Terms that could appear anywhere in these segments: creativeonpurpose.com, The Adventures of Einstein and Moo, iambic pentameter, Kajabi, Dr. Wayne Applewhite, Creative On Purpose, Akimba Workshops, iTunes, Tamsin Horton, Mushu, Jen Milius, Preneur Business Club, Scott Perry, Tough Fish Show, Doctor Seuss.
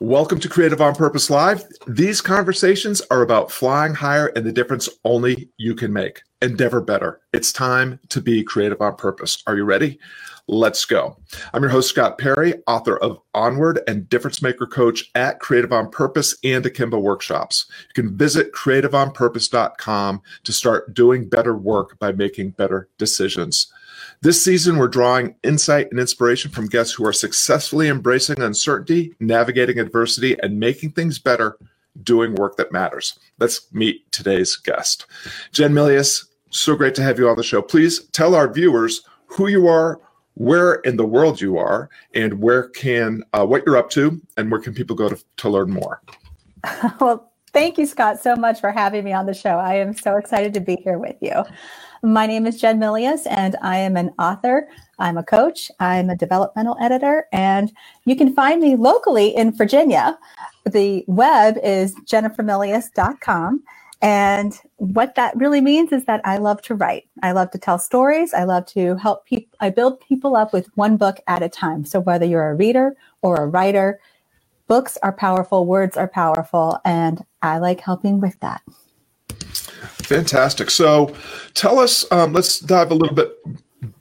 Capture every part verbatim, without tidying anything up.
Welcome to Creative On Purpose Live. These conversations are about flying higher and the difference only you can make. Endeavor better. It's time to be creative on purpose. Are you ready? Let's go. I'm your host, Scott Perry, author of Onward and Difference Maker Coach at Creative On Purpose and Akimba Workshops. You can visit creative on purpose dot com to start doing better work by making better decisions. This season, we're drawing insight and inspiration from guests who are successfully embracing uncertainty, navigating adversity, and making things better, doing work that matters. Let's meet today's guest. Jen Milius, so great to have you on the show. Please tell our viewers who you are, where in the world you are, and where can uh, what you're up to, and where can people go to, to learn more? Well, thank you, Scott, so much for having me on the show. I am so excited to be here with you. My name is Jen Milius, and I am an author. I'm a coach. I'm a developmental editor, and you can find me locally in Virginia. The web is jennifer milius dot com. And what that really means is that I love to write. I love to tell stories. I love to help people. I build people up with one book at a time. So whether you're a reader or a writer, books are powerful, words are powerful, and I like helping with that. Fantastic. So tell us, um, let's dive a little bit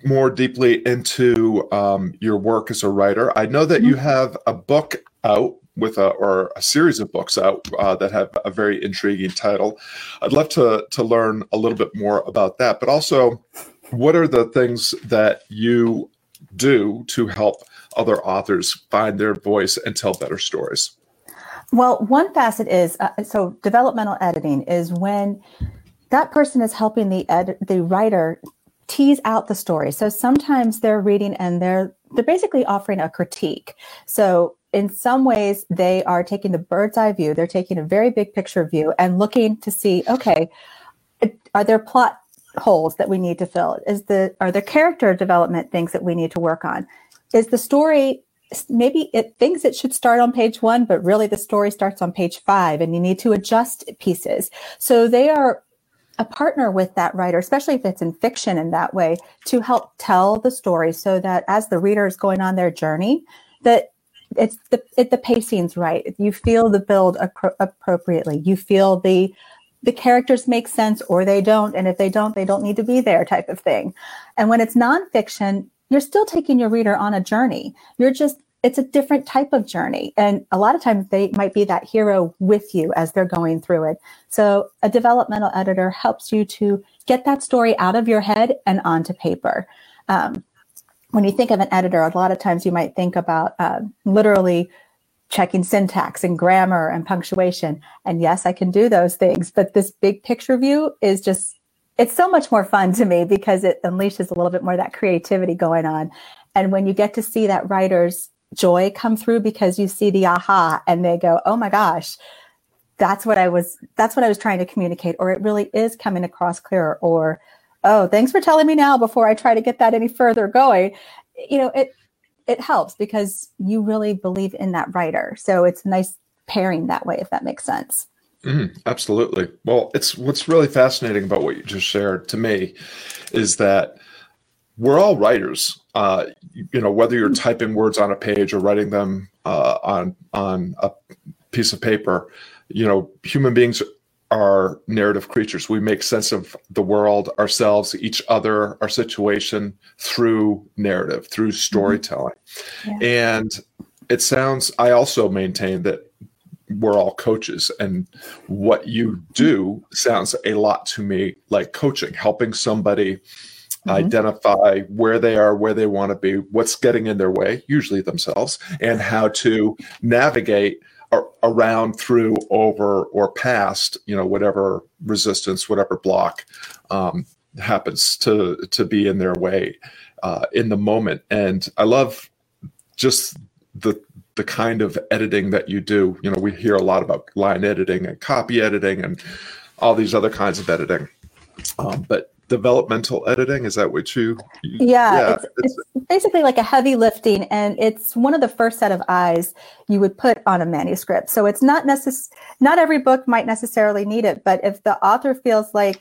more deeply into um, your work as a writer. I know that mm-hmm. you have a book out with a, or a series of books out uh, that have a very intriguing title. I'd love to to learn a little bit more about that, but also what are the things that you do to help other authors find their voice and tell better stories? Well, one facet is, uh, so developmental editing is when that person is helping the ed- the writer tease out the story. So sometimes they're reading and they're they're basically offering a critique. So in some ways, they are taking the bird's eye view. They're taking a very big picture view and looking to see, okay, are there plot holes that we need to fill? Is the are there character development things that we need to work on? Is the story, maybe it thinks it should start on page one, but really the story starts on page five and you need to adjust pieces. So they are a partner with that writer, especially if it's in fiction in that way, to help tell the story so that as the reader is going on their journey, that it's the it, the pacing's right. You feel the build appro- appropriately. You feel the the characters make sense or they don't. And if they don't, they don't need to be there type of thing. And when it's nonfiction, you're still taking your reader on a journey. You're just, it's a different type of journey. And a lot of times they might be that hero with you as they're going through it. So a developmental editor helps you to get that story out of your head and onto paper. Um, when you think of an editor, a lot of times you might think about uh, literally checking syntax and grammar and punctuation. And yes, I can do those things, but this big picture view is just, it's so much more fun to me because it unleashes a little bit more of that creativity going on. And when you get to see that writer's joy come through because you see the aha and they go, oh my gosh, that's what I was, that's what I was trying to communicate, or it really is coming across clearer, or, oh, thanks for telling me now before I try to get that any further going. You know, it, it helps because you really believe in that writer. So it's a nice pairing that way, if that makes sense. Mm, absolutely. Well, it's what's really fascinating about what you just shared to me is that we're all writers. Uh, you know, whether you're typing words on a page or writing them uh, on on a piece of paper, you know, human beings are narrative creatures. We make sense of the world, ourselves, each other, our situation through narrative, through storytelling. Mm-hmm. Yeah. And it sounds, I also maintain that we're all coaches, and what you do sounds a lot to me like coaching, helping somebody mm-hmm. identify where they are, where they want to be, what's getting in their way, usually themselves, and how to navigate ar- around, through, over, or past, you know, whatever resistance, whatever block um, happens to, to be in their way uh, in the moment. And I love just the, the kind of editing that you do. You know, we hear a lot about line editing and copy editing and all these other kinds of editing. Um, but developmental editing, is that what you? you yeah, yeah it's, it's, it's basically like a heavy lifting, and it's one of the first set of eyes you would put on a manuscript. So it's not necess- not every book might necessarily need it, but if the author feels like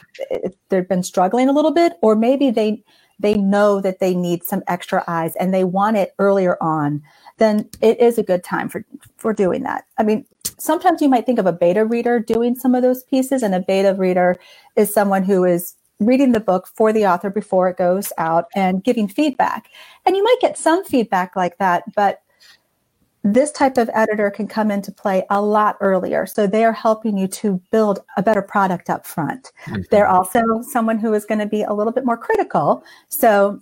they've been struggling a little bit, or maybe they they know that they need some extra eyes and they want it earlier on, then it is a good time for, for doing that. I mean, sometimes you might think of a beta reader doing some of those pieces, and a beta reader is someone who is reading the book for the author before it goes out and giving feedback. And you might get some feedback like that, but this type of editor can come into play a lot earlier. So they are helping you to build a better product up front. Mm-hmm. They're also someone who is going to be a little bit more critical. So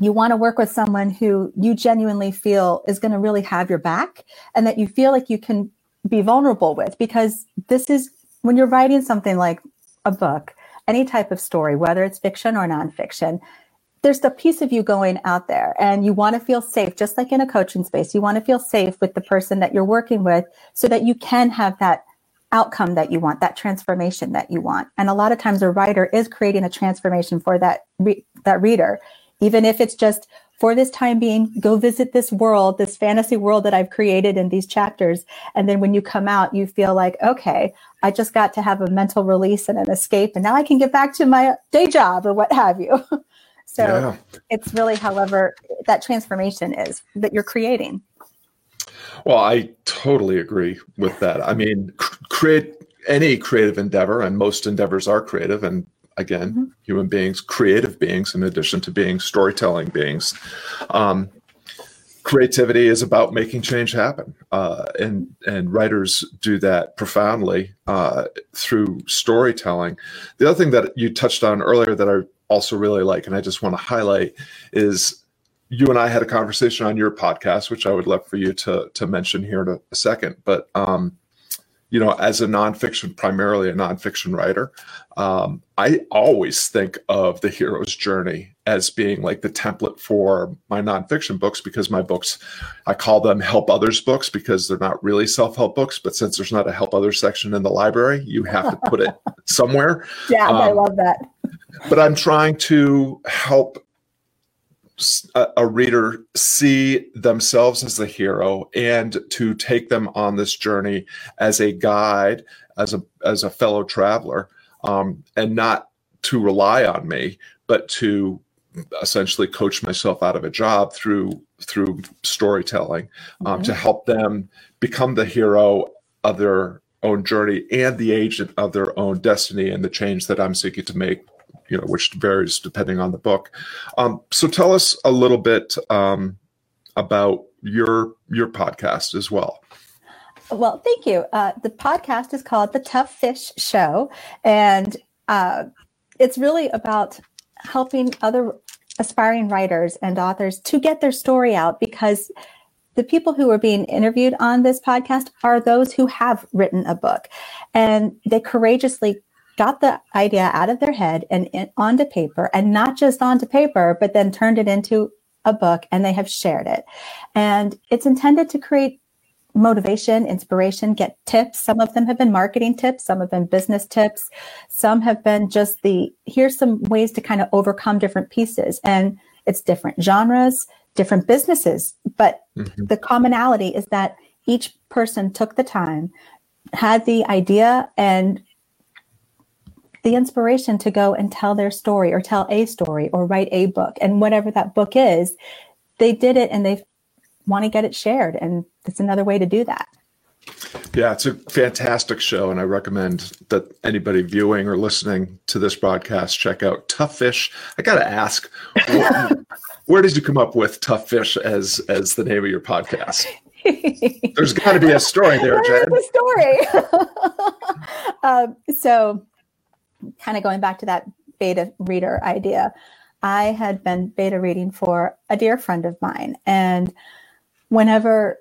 you want to work with someone who you genuinely feel is going to really have your back and that you feel like you can be vulnerable with, because this is when you're writing something like a book, any type of story, whether it's fiction or nonfiction, there's the piece of you going out there and you want to feel safe, just like in a coaching space. You want to feel safe with the person that you're working with so that you can have that outcome that you want, that transformation that you want. And a lot of times a writer is creating a transformation for that re- that reader, even if it's just for this time being, go visit this world, this fantasy world that I've created in these chapters. And then when you come out, you feel like, okay, I just got to have a mental release and an escape, and now I can get back to my day job or what have you. So yeah. It's really, however, that transformation is that you're creating. Well, I totally agree with that. I mean, create any creative endeavor, and most endeavors are creative, and again, mm-hmm. human beings, creative beings, in addition to being storytelling beings. Um, creativity is about making change happen. Uh, and, and writers do that profoundly uh, through storytelling. The other thing that you touched on earlier that I also really like, and I just want to highlight, is you and I had a conversation on your podcast, which I would love for you to, to mention here in a, a second. But um, you know, as a nonfiction, primarily a nonfiction writer, um, I always think of the hero's journey as being like the template for my nonfiction books, because my books, I call them help others books because they're not really self-help books. But since there's not a help others section in the library, you have to put it somewhere. Yeah, um, I love that. But I'm trying to help a reader see themselves as the hero and to take them on this journey as a guide, as a as a fellow traveler, um, and not to rely on me, but to essentially coach myself out of a job through through storytelling, um, mm-hmm. to help them become the hero of their own journey and the agent of their own destiny and the change that I'm seeking to make, you know, which varies depending on the book. Um, so tell us a little bit um, about your your podcast as well. Well, thank you. Uh, the podcast is called The Tough Fish Show, and uh, it's really about helping other aspiring writers and authors to get their story out, because the people who are being interviewed on this podcast are those who have written a book, and they courageously got the idea out of their head and in, onto paper, and not just onto paper, but then turned it into a book, and they have shared it. And it's intended to create motivation, inspiration, get tips. Some of them have been marketing tips. Some have been business tips. Some have been just the, here's some ways to kind of overcome different pieces. And it's different genres, different businesses. But mm-hmm. the commonality is that each person took the time, had the idea, and the inspiration to go and tell their story or tell a story or write a book. And whatever that book is, they did it and they want to get it shared. And it's another way to do that. Yeah, it's a fantastic show. And I recommend that anybody viewing or listening to this broadcast check out Tough Fish. I got to ask, where, where did you come up with Tough Fish as, as the name of your podcast? There's got to be a story there, Jen. There's a story. um, so... kind of going back to that beta reader idea, I had been beta reading for a dear friend of mine. And whenever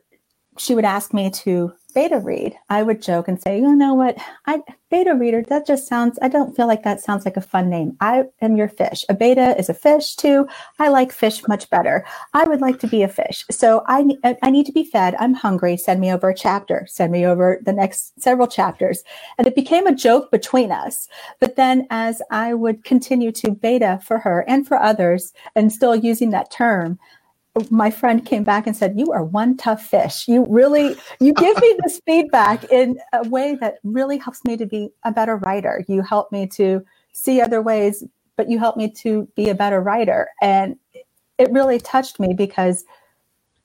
she would ask me to beta read, I would joke and say, you know what, I beta reader, that just sounds, I don't feel like that sounds like a fun name. I am your fish. A beta is a fish too. I like fish much better. I would like to be a fish. So I, I need to be fed. I'm hungry. Send me over a chapter. Send me over the next several chapters. And it became a joke between us. But then as I would continue to beta for her and for others, and still using that term, my friend came back and said, you are one tough fish. You really, you give me this feedback in a way that really helps me to be a better writer. You help me to see other ways but you helped me to be a better writer. And it really touched me because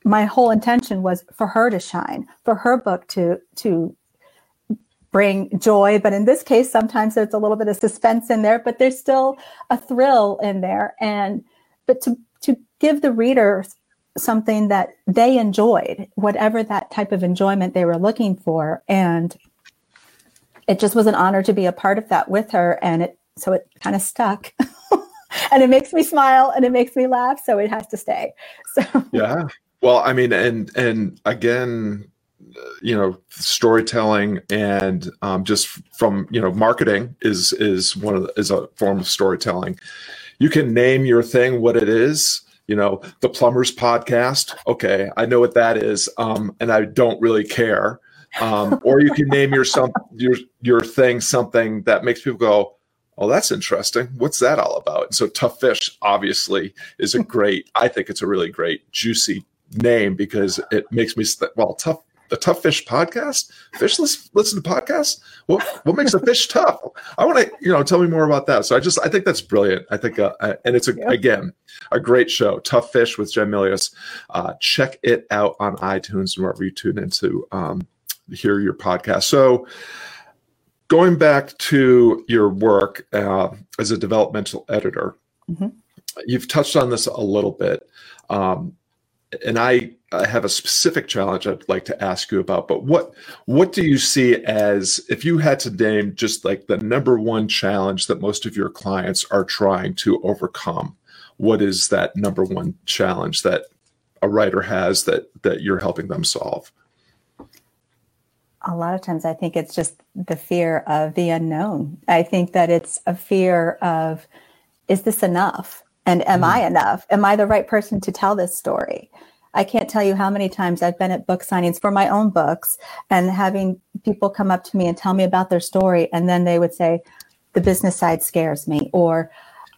my whole intention was for her to shine, for her book to to bring joy. But in this case, sometimes there's a little bit of suspense in there, but there's still a thrill in there. And but to to give the reader something that they enjoyed, whatever that type of enjoyment they were looking for. And it just was an honor to be a part of that with her. And it so it kind of stuck. And it makes me smile and it makes me laugh. So it has to stay. So yeah. Well, I mean, and and again, you know, storytelling and um, just from, you know, marketing is is one of the, is a form of storytelling. You can name your thing what it is. You know, the Plumbers Podcast. Okay, I know what that is, um, and I don't really care. Um, or you can name your some your your thing something that makes people go, "Oh, that's interesting. What's that all about?" And so, Tough Fish obviously is a great. I think it's a really great, juicy name because it makes me st- well tough the Tough Fish Podcast. Fish listen, listen to podcasts. What what makes a fish tough? I want to, you know, tell me more about that. So I just I think that's brilliant. I think uh, and it's a, yeah. again a great show. Tough Fish with Jen Milius. Uh, check it out on iTunes and wherever you tune in to um, hear your podcast. So going back to your work uh, as a developmental editor, mm-hmm. you've touched on this a little bit. Um, And I, I have a specific challenge I'd like to ask you about, but what what do you see as, if you had to name just like the number one challenge that most of your clients are trying to overcome, what is that number one challenge that a writer has that that you're helping them solve? A lot of times I think it's just the fear of the unknown. I think that it's a fear of, is this enough? And am I enough? Am I the right person to tell this story? I can't tell you how many times I've been at book signings for my own books and having people come up to me and tell me about their story. And then they would say, the business side scares me, or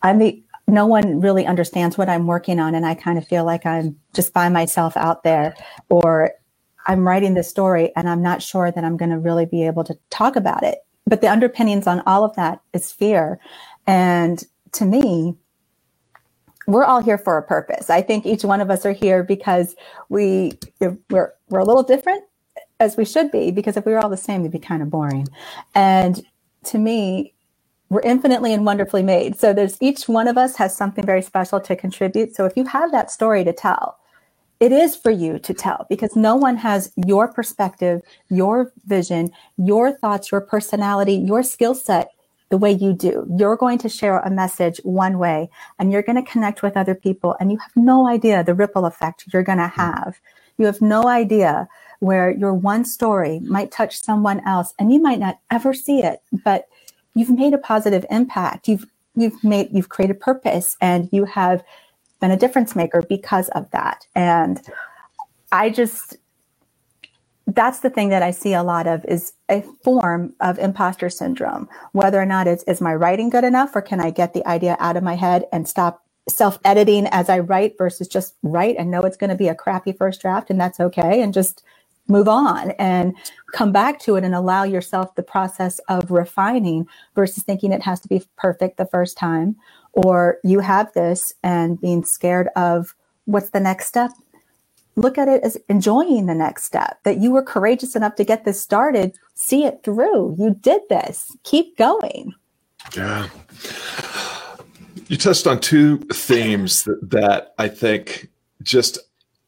I'm the, no one really understands what I'm working on. And I kind of feel like I'm just by myself out there, or I'm writing this story and I'm not sure that I'm going to really be able to talk about it. But the underpinnings on all of that is fear. And to me, we're all here for a purpose. I think each one of us are here because we, we're we're a little different, as we should be, because if we were all the same, we'd be kind of boring. And to me, we're infinitely and wonderfully made. So there's each one of us has something very special to contribute. So if you have that story to tell, it is for you to tell, because no one has your perspective, your vision, your thoughts, your personality, your skill set the way you do. You're going to share a message one way, and you're going to connect with other people, and you have no idea the ripple effect you're going to have. You have no idea where your one story might touch someone else, and you might not ever see it, but you've made a positive impact. You've you've made you've created purpose, and you have been a difference maker because of that. And I just that's the thing that I see a lot of, is a form of imposter syndrome, whether or not it's, is my writing good enough, or can I get the idea out of my head and stop self-editing as I write versus just write and know it's going to be a crappy first draft and that's okay, and just move on and come back to it and allow yourself the process of refining versus thinking it has to be perfect the first time, or you have this and being scared of what's the next step. Look at it as enjoying the next step, that you were courageous enough to get this started, see it through. You did this, keep going. Yeah. You touched on two themes that, that I think just,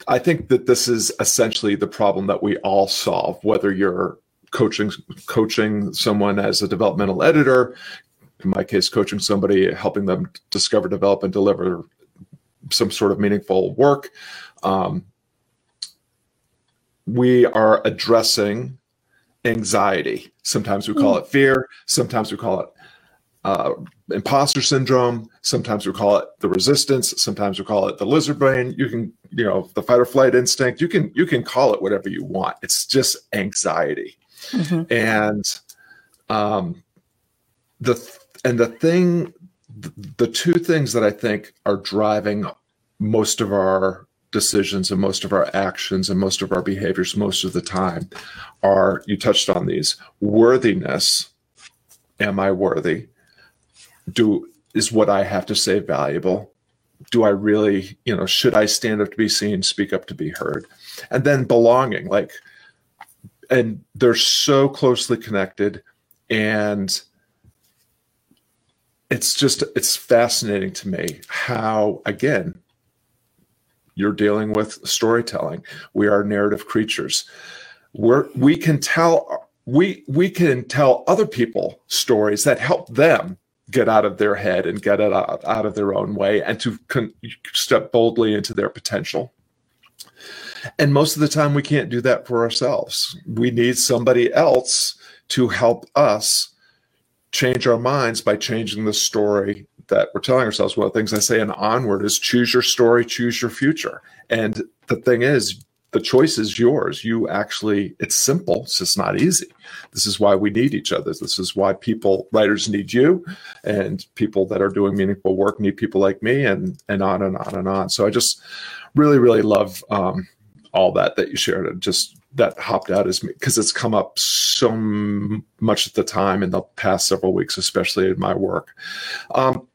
I think that this is essentially the problem that we all solve, whether you're coaching, coaching someone as a developmental editor, in my case, coaching somebody, helping them discover, develop, and deliver some sort of meaningful work. Um, We are addressing anxiety. Sometimes we call it fear. Sometimes we call it uh, imposter syndrome. Sometimes we call it the resistance. Sometimes we call it the lizard brain. You can, you know, the fight or flight instinct. You can, you can call it whatever you want. It's just anxiety. Mm-hmm. And um, the th- and the thing, th- the two things that I think are driving most of our decisions and most of our actions and most of our behaviors most of the time are, you touched on these, worthiness. Am I worthy? Do is what I have to say valuable? Do I really, you know, should I stand up to be seen, speak up to be heard? And then belonging, like, and they're so closely connected, and it's just, it's fascinating to me how, again, you're dealing with storytelling. We are narrative creatures. We're, we can tell we we can tell other people stories that help them get out of their head and get it out, out of their own way, and to con- step boldly into their potential. And most of the time, we can't do that for ourselves. We need somebody else to help us change our minds by changing the story that we're telling ourselves. One of the things I say in Onward is choose your story, choose your future. And the thing is, the choice is yours. You actually, it's simple. It's just not easy. This is why we need each other. This is why people, writers need you, and people that are doing meaningful work need people like me, and and on and on and on. So I just really, really love um, all that that you shared. And just that hopped out as me because it's come up so m- much at the time in the past several weeks, especially in my work. Um,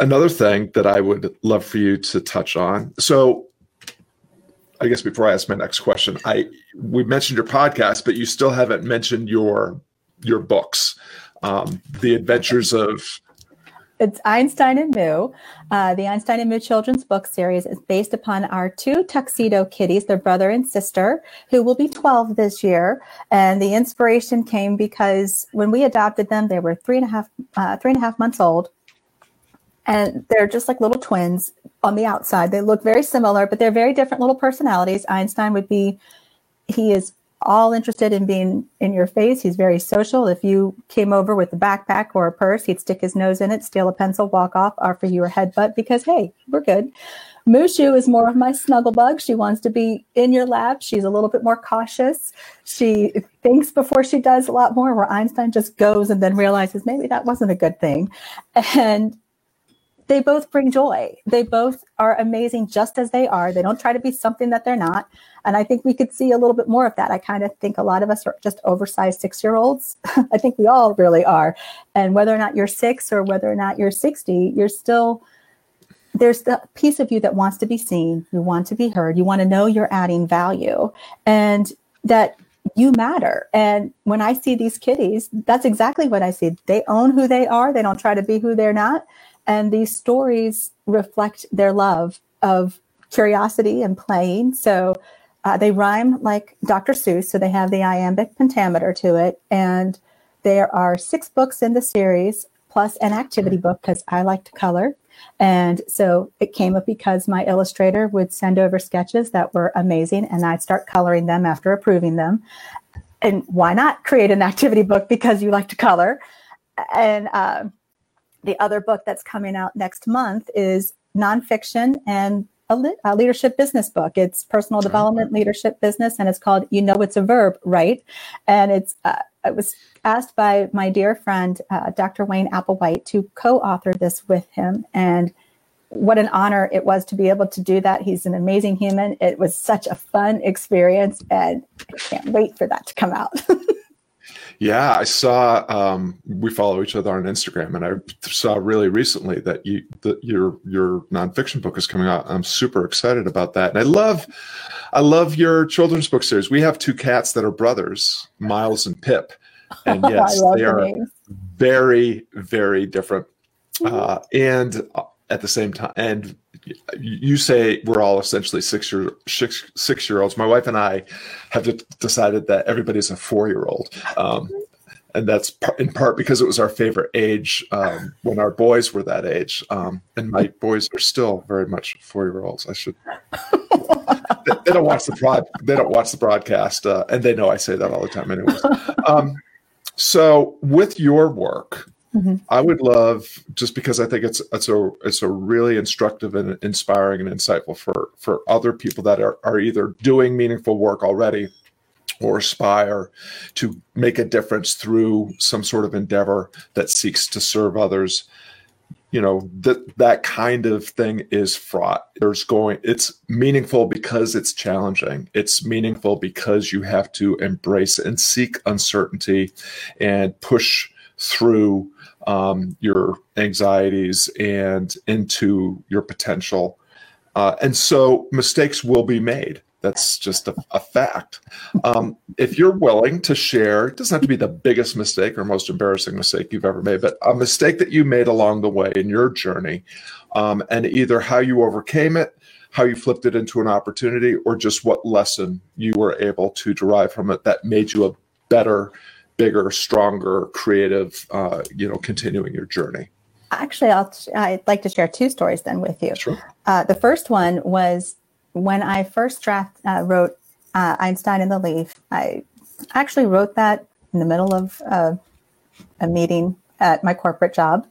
Another thing that I would love for you to touch on. So I guess before I ask my next question, I we mentioned your podcast, but you still haven't mentioned your your books, um, The Adventures of... It's Einstein and Moo. Uh, the Einstein and Moo children's book series is based upon our two tuxedo kitties, their brother and sister, who will be twelve this year. And the inspiration came because when we adopted them, they were three and a half, uh, three and a half months old. And they're just like little twins on the outside. They look very similar, but they're very different little personalities. Einstein would be, he is all interested in being in your face. He's very social. If you came over with a backpack or a purse, he'd stick his nose in it, steal a pencil, walk off, offer you a headbutt because, hey, we're good. Mushu is more of my snuggle bug. She wants to be in your lap. She's a little bit more cautious. She thinks before she does a lot more, where Einstein just goes and then realizes maybe that wasn't a good thing. And they both bring joy. They both are amazing just as they are. They don't try to be something that they're not. And I think we could see a little bit more of that. I kind of think a lot of us are just oversized six-year-olds. I think we all really are. And whether or not you're six or whether or not you're sixty, you're still, there's the piece of you that wants to be seen. You want to be heard. You want to know you're adding value and that you matter. And when I see these kitties, that's exactly what I see. They own who they are. They don't try to be who they're not. And these stories reflect their love of curiosity and playing. So uh, they rhyme like Doctor Seuss, so they have the iambic pentameter to it. And there are six books in the series, plus an activity book, because I like to color. And so it came up because my illustrator would send over sketches that were amazing, and I'd start coloring them after approving them. And why not create an activity book because you like to color? And uh, the other book that's coming out next month is nonfiction and a, lit, a leadership business book. It's personal development, leadership, business, and it's called You Know It's a Verb, Right? And it's uh, it was asked by my dear friend, uh, Doctor Wayne Applewhite, to co-author this with him. And what an honor it was to be able to do that. He's an amazing human. It was such a fun experience, and I can't wait for that to come out. Yeah, I saw, um, we follow each other on Instagram, and I saw really recently that you, that your, your nonfiction book is coming out. I'm super excited about that. And I love, I love your children's book series. We have two cats that are brothers, Miles and Pip. And yes, they are names. very, very different. Mm-hmm. Uh, and at the same time, and you say we're all essentially six year six six year olds. My wife and I have d- decided that everybody's a four year old, um, and that's par- in part because it was our favorite age um, when our boys were that age. Um, and my boys are still very much four year olds. I should. they, they don't watch the prod. They don't watch the broadcast, uh, and they know I say that all the time. Anyways, um, so with your work. Mm-hmm. I would love, just because I think it's it's a it's a really instructive and inspiring and insightful for, for other people that are, are either doing meaningful work already or aspire to make a difference through some sort of endeavor that seeks to serve others. You know, that that kind of thing is fraught. There's going, it's meaningful because it's challenging. It's meaningful because you have to embrace and seek uncertainty and push through um, your anxieties and into your potential. Uh, and so mistakes will be made. That's just a, a fact. Um, if you're willing to share, it doesn't have to be the biggest mistake or most embarrassing mistake you've ever made, but a mistake that you made along the way in your journey, um, and either how you overcame it, how you flipped it into an opportunity, or just what lesson you were able to derive from it that made you a better, bigger, stronger, creative, uh, you know, continuing your journey. Actually, I'll, I'd like to share two stories then with you. Sure. Uh, the first one was when I first draft uh, wrote uh, Einstein and the Leaf. I actually wrote that in the middle of uh, a meeting at my corporate job.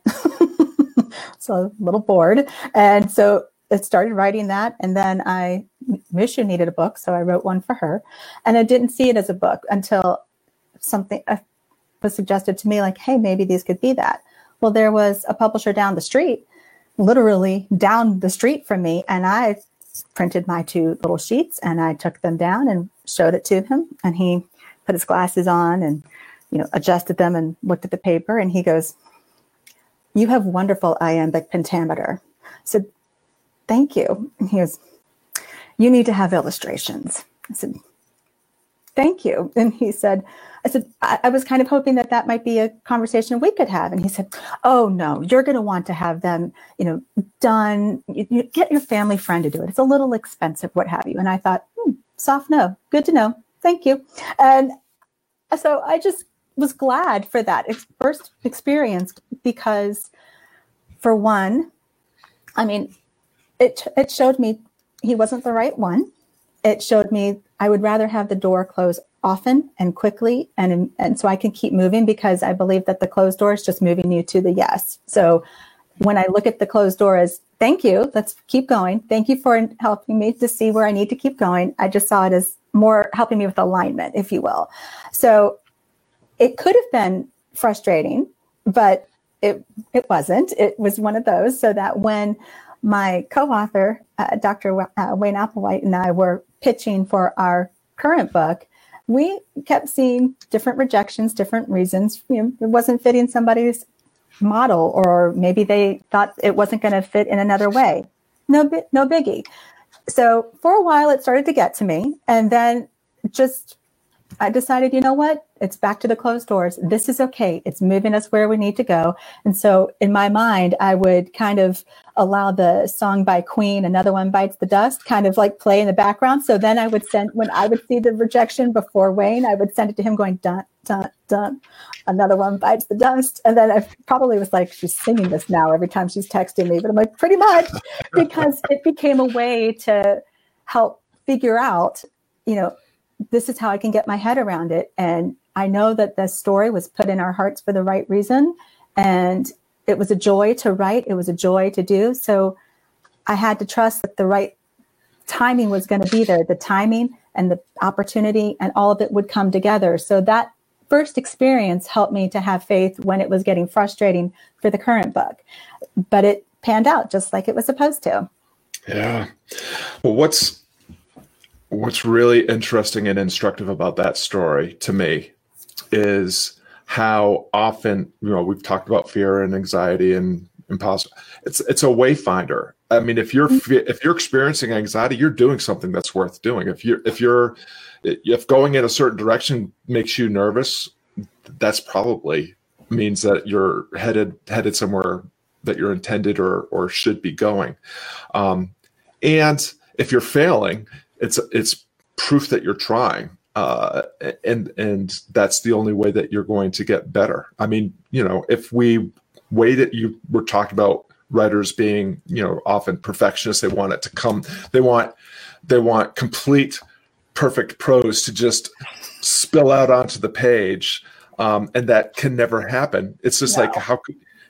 So a little bored. And so I started writing that. And then I, Misha needed a book, so I wrote one for her. And I didn't see it as a book until something uh, was suggested to me, like, hey, maybe these could be that. Well, there was a publisher down the street, literally down the street from me. And I printed my two little sheets and I took them down and showed it to him, and he put his glasses on and, you know, adjusted them and looked at the paper, and he goes, "You have wonderful iambic pentameter." I said, "Thank you." And he goes, "You need to have illustrations." I said, "Thank you." And he said, I said, I, I was kind of hoping that that might be a conversation we could have. And he said, "Oh no, you're going to want to have them, you know, done. You, you get your family friend to do it. It's a little expensive, what have you." And I thought, hmm, soft no, good to know. Thank you. And so I just was glad for that first experience, because for one, I mean, it, it showed me he wasn't the right one. It showed me I would rather have the door close often and quickly, and and so I can keep moving, because I believe that the closed door is just moving you to the yes. So when I look at the closed door as, thank you, let's keep going. Thank you for helping me to see where I need to keep going. I just saw it as more helping me with alignment, if you will. So it could have been frustrating, but it it wasn't. It was one of those. So that when my co-author, uh, Doctor W- uh, Wayne Applewhite, and I were pitching for our current book, we kept seeing different rejections, different reasons. You know, it wasn't fitting somebody's model, or maybe they thought it wasn't going to fit in another way. No, bi- no biggie. So for a while, it started to get to me, and then just I decided, you know what? It's back to the closed doors. This is okay. It's moving us where we need to go. And so in my mind, I would kind of allow the song by Queen, "Another One Bites the Dust," kind of like play in the background. So then I would send, when I would see the rejection before Wayne, I would send it to him going, dun, dun, dun, "Another One Bites the Dust." And then I probably was like, she's singing this now every time she's texting me. But I'm like, pretty much, because it became a way to help figure out, you know, this is how I can get my head around it. And I know that the story was put in our hearts for the right reason. And it was a joy to write. It was a joy to do. So I had to trust that the right timing was going to be there. The timing and the opportunity and all of it would come together. So that first experience helped me to have faith when it was getting frustrating for the current book. But it panned out just like it was supposed to. Yeah. Well, what's What's really interesting and instructive about that story to me is how often, you know, we've talked about fear and anxiety and imposter. It's it's a wayfinder. I mean, if you're if you're experiencing anxiety, you're doing something that's worth doing. If you're if you're if going in a certain direction makes you nervous, that's probably means that you're headed headed somewhere that you're intended or or should be going. Um, and if you're failing, It's it's proof that you're trying, uh, and and that's the only way that you're going to get better. I mean, you know, if we waited, you were talking about writers being, you know, often perfectionists. They want it to come. They want they want complete, perfect prose to just spill out onto the page, um, and that can never happen. It's just no. Like how,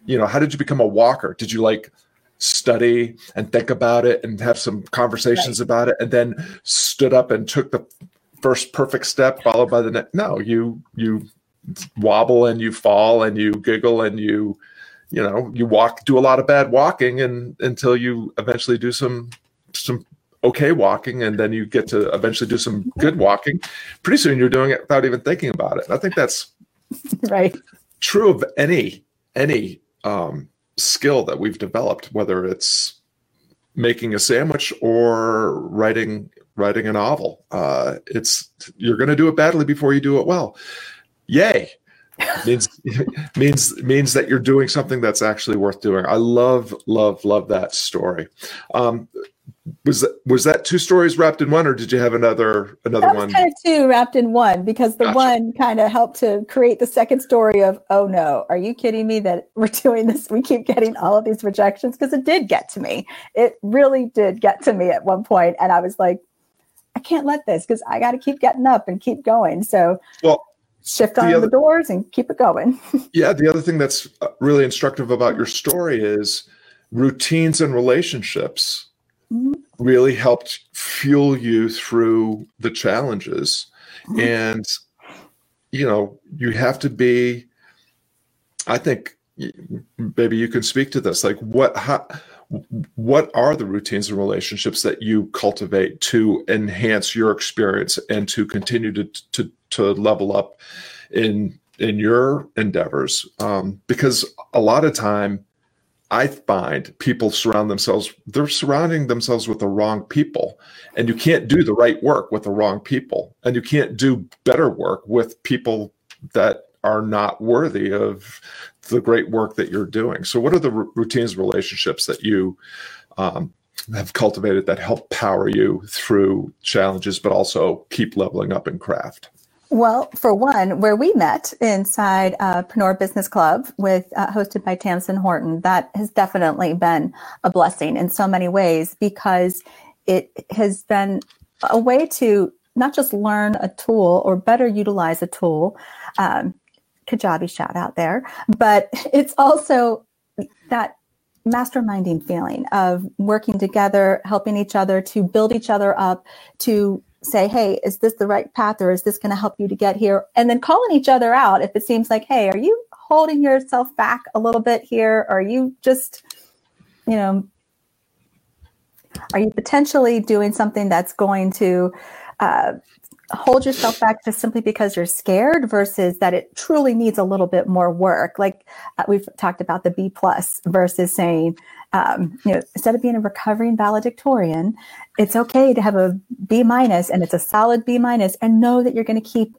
you know, how did you become a walker? Did you like study and think about it and have some conversations right. about it, and then stood up and took the first perfect step followed by the next? No, you, you wobble and you fall and you giggle and you, you know, you walk, do a lot of bad walking, and until you eventually do some, some okay walking. And then you get to eventually do some good walking. Pretty soon you're doing it without even thinking about it. And I think that's right. True of any any um, skill that we've developed, whether it's making a sandwich or writing writing a novel. Uh, it's you're going to do it badly before you do it well. Yay. means means means that you're doing something that's actually worth doing. I love love love that story. Um, was that, was that two stories wrapped in one, or did you have another another that was one? Kind of two wrapped in one, because the gotcha. One kind of helped to create the second story of, oh no, are you kidding me that we're doing this? We keep getting all of these rejections, because it did get to me. It really did get to me at one point, and I was like, I can't let this, because I got to keep getting up and keep going. So well. Shift on the, other, the doors and keep it going. Yeah. The other thing that's really instructive about your story is routines and relationships mm-hmm. really helped fuel you through the challenges. Mm-hmm. And, you know, you have to be, I think maybe you can speak to this. Like what, how, what are the routines and relationships that you cultivate to enhance your experience and to continue to, to, to level up in in your endeavors, um, because a lot of time I find people surround themselves, they're surrounding themselves with the wrong people, and you can't do the right work with the wrong people, and you can't do better work with people that are not worthy of the great work that you're doing. So what are the r- routines, relationships that you um, have cultivated that help power you through challenges, but also keep leveling up in craft? Well, for one, where we met inside uh, Preneur Business Club, with uh, hosted by Tamsin Horton, that has definitely been a blessing in so many ways, because it has been a way to not just learn a tool or better utilize a tool, um, Kajabi shout out there, but it's also that masterminding feeling of working together, helping each other to build each other up, to say, hey, is this the right path, or is this going to help you to get here? And then calling each other out if it seems like, hey, are you holding yourself back a little bit here? Are you just, you know, are you potentially doing something that's going to uh, hold yourself back just simply because you're scared, versus that it truly needs a little bit more work? Like uh, we've talked about the B plus versus saying, um, you know, instead of being a recovering valedictorian, it's okay to have a B minus, and it's a solid B minus, and know that you're going to keep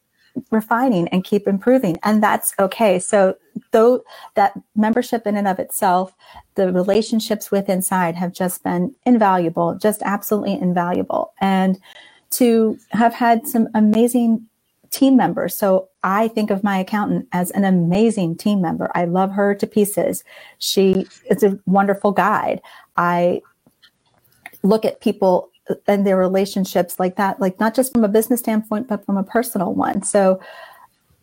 refining and keep improving. And that's okay. So though that membership in and of itself, the relationships with inside have just been invaluable, just absolutely invaluable. And to have had some amazing team members. So I think of my accountant as an amazing team member. I love her to pieces. She is a wonderful guide. I look at people and their relationships like that, like not just from a business standpoint, but from a personal one. So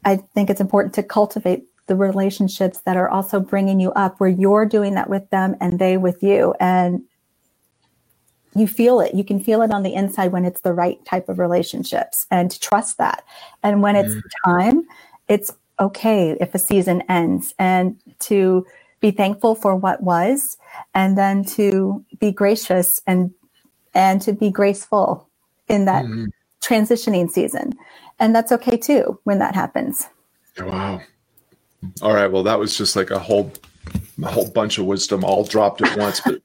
I think it's important to cultivate the relationships that are also bringing you up, where you're doing that with them and they with you. And you feel it. You can feel it on the inside when it's the right type of relationships, and to trust that. And when it's time, it's okay if a season ends, and to be thankful for what was, and then to be gracious and and to be graceful in that mm-hmm. transitioning season. And that's okay too when that happens. Wow. All right. Well, that was just like a whole a whole bunch of wisdom all dropped at once. But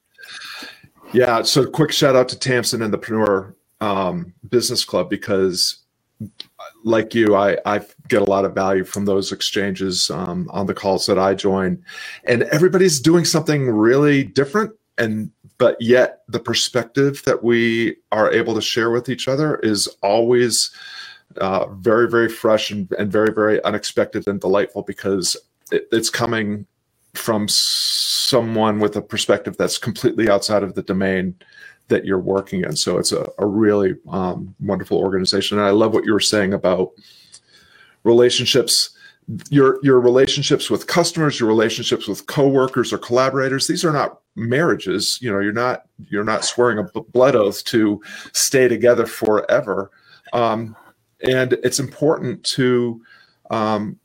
yeah, so quick shout out to Tamsin and the Preneur um, Business Club, because like you, I, I get a lot of value from those exchanges um, on the calls that I join. And everybody's doing something really different, and but yet the perspective that we are able to share with each other is always uh, very, very fresh and, and very, very unexpected and delightful, because it, it's coming from someone with a perspective that's completely outside of the domain that you're working in. So it's a, a really um, wonderful organization. And I love what you were saying about relationships, your your relationships with customers, your relationships with coworkers or collaborators. These are not marriages. You know, you're not you're not swearing a blood oath to stay together forever. Um, and it's important to um,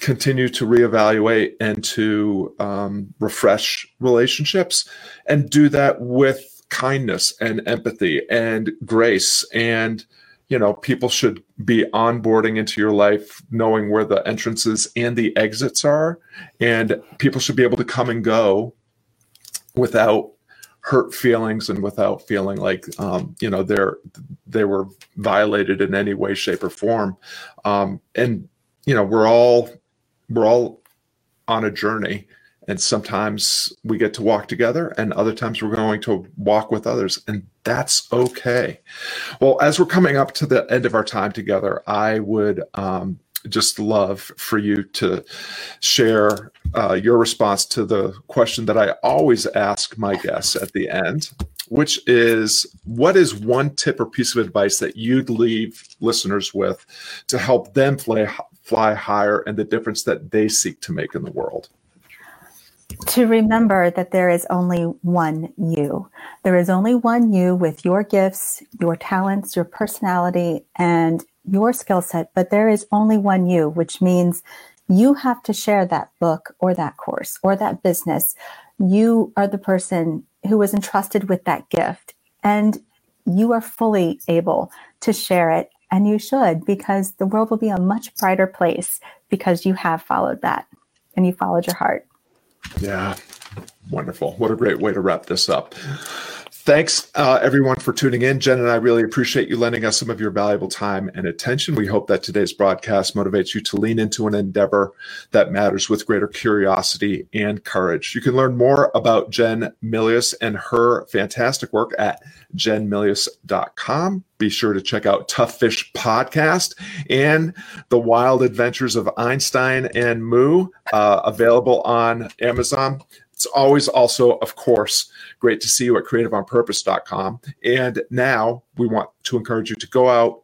continue to reevaluate and to um, refresh relationships, and do that with kindness and empathy and grace and you know, people should be onboarding into your life, knowing where the entrances and the exits are, and people should be able to come and go without hurt feelings and without feeling like, um, you know, they're, they were violated in any way, shape, or form. Um, and, you know, we're all, we're all on a journey, and sometimes we get to walk together and other times we're going to walk with others, and that's okay. Well, as we're coming up to the end of our time together, I would, um, just love for you to share uh, your response to the question that I always ask my guests at the end, which is, what is one tip or piece of advice that you'd leave listeners with to help them fly, fly higher and the difference that they seek to make in the world? To remember that there is only one you. There is only one you with your gifts, your talents, your personality, and your skill set, but there is only one you, which means you have to share that book or that course or that business. You are the person who was entrusted with that gift, and you are fully able to share it, and you should, because the world will be a much brighter place because you have followed that and you followed your heart. Yeah, wonderful. What a great way to wrap this up. Thanks, uh, everyone, for tuning in. Jen and I really appreciate you lending us some of your valuable time and attention. We hope that today's broadcast motivates you to lean into an endeavor that matters with greater curiosity and courage. You can learn more about Jen Milius and her fantastic work at jen milius dot com. Be sure to check out Tough Fish Podcast and The Wild Adventures of Einstein and Moo, uh, available on Amazon. It's always also, of course, great to see you at creative on purpose dot com. And now we want to encourage you to go out,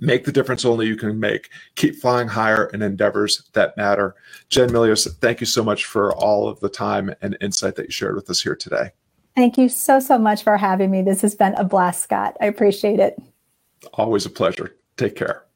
make the difference only you can make, keep flying higher in endeavors that matter. Jen Milius, thank you so much for all of the time and insight that you shared with us here today. Thank you so, so much for having me. This has been a blast, Scott. I appreciate it. Always a pleasure. Take care.